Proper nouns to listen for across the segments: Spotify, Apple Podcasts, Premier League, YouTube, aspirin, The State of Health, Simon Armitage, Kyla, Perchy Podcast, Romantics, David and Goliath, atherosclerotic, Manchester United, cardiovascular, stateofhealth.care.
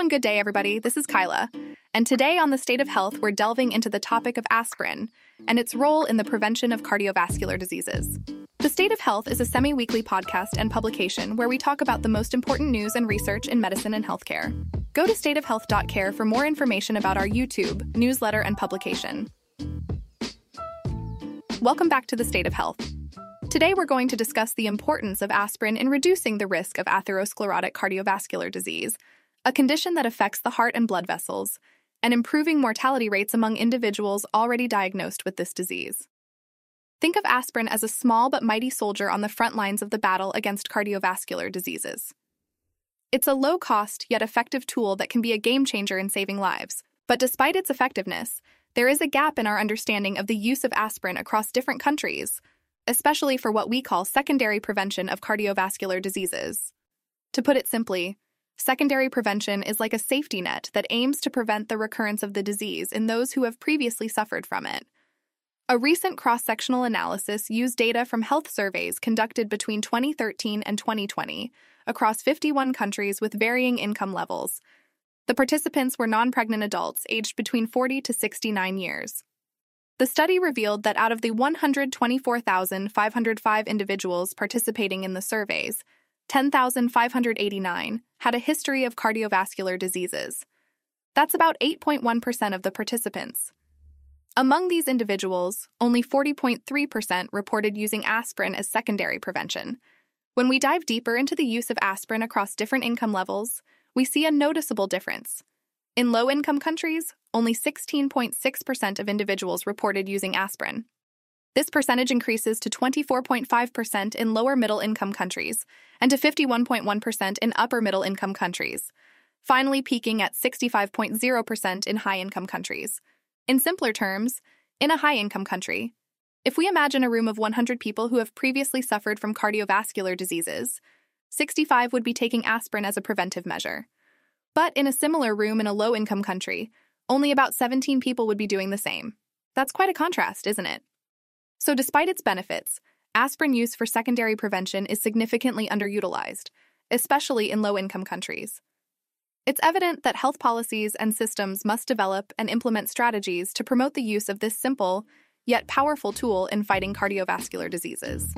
and good day, everybody. This is Kyla. And today on The State of Health, we're delving into the topic of aspirin and its role in the prevention of cardiovascular diseases. The State of Health is a semi-weekly podcast and publication where we talk about the most important news and research in medicine and healthcare. Go to stateofhealth.care for more information about our YouTube, newsletter, and publication. Welcome back to The State of Health. Today, we're going to discuss the importance of aspirin in reducing the risk of atherosclerotic cardiovascular disease, a condition that affects the heart and blood vessels, and improving mortality rates among individuals already diagnosed with this disease. Think of aspirin as a small but mighty soldier on the front lines of the battle against cardiovascular diseases. It's a low-cost yet effective tool that can be a game-changer in saving lives. But despite its effectiveness, there is a gap in our understanding of the use of aspirin across different countries, especially for what we call secondary prevention of cardiovascular diseases. To put it simply, secondary prevention is like a safety net that aims to prevent the recurrence of the disease in those who have previously suffered from it. A recent cross-sectional analysis used data from health surveys conducted between 2013 and 2020 across 51 countries with varying income levels. The participants were non-pregnant adults aged between 40 to 69 years. The study revealed that out of the 124,505 individuals participating in the surveys, 10,589 had a history of cardiovascular diseases. That's about 8.1% of the participants. Among these individuals, only 40.3% reported using aspirin as secondary prevention. When we dive deeper into the use of aspirin across different income levels, we see a noticeable difference. In low-income countries, only 16.6% of individuals reported using aspirin. This percentage increases to 24.5% in lower-middle-income countries and to 51.1% in upper-middle-income countries, finally peaking at 65.0% in high-income countries. In simpler terms, in a high-income country, if we imagine a room of 100 people who have previously suffered from cardiovascular diseases, 65 would be taking aspirin as a preventive measure. But in a similar room in a low-income country, only about 17 people would be doing the same. That's quite a contrast, isn't it? So despite its benefits, aspirin use for secondary prevention is significantly underutilized, especially in low-income countries. It's evident that health policies and systems must develop and implement strategies to promote the use of this simple, yet powerful tool in fighting cardiovascular diseases.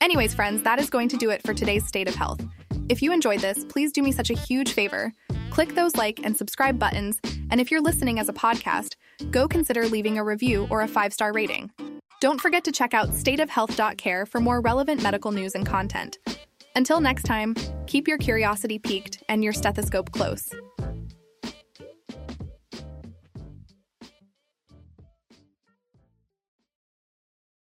Anyways, friends, that is going to do it for today's State of Health. If you enjoyed this, please do me such a huge favor. Click those like and subscribe buttons, and if you're listening as a podcast, go consider leaving a review or a 5-star rating. Don't forget to check out stateofhealth.care for more relevant medical news and content. Until next time, keep your curiosity piqued and your stethoscope close.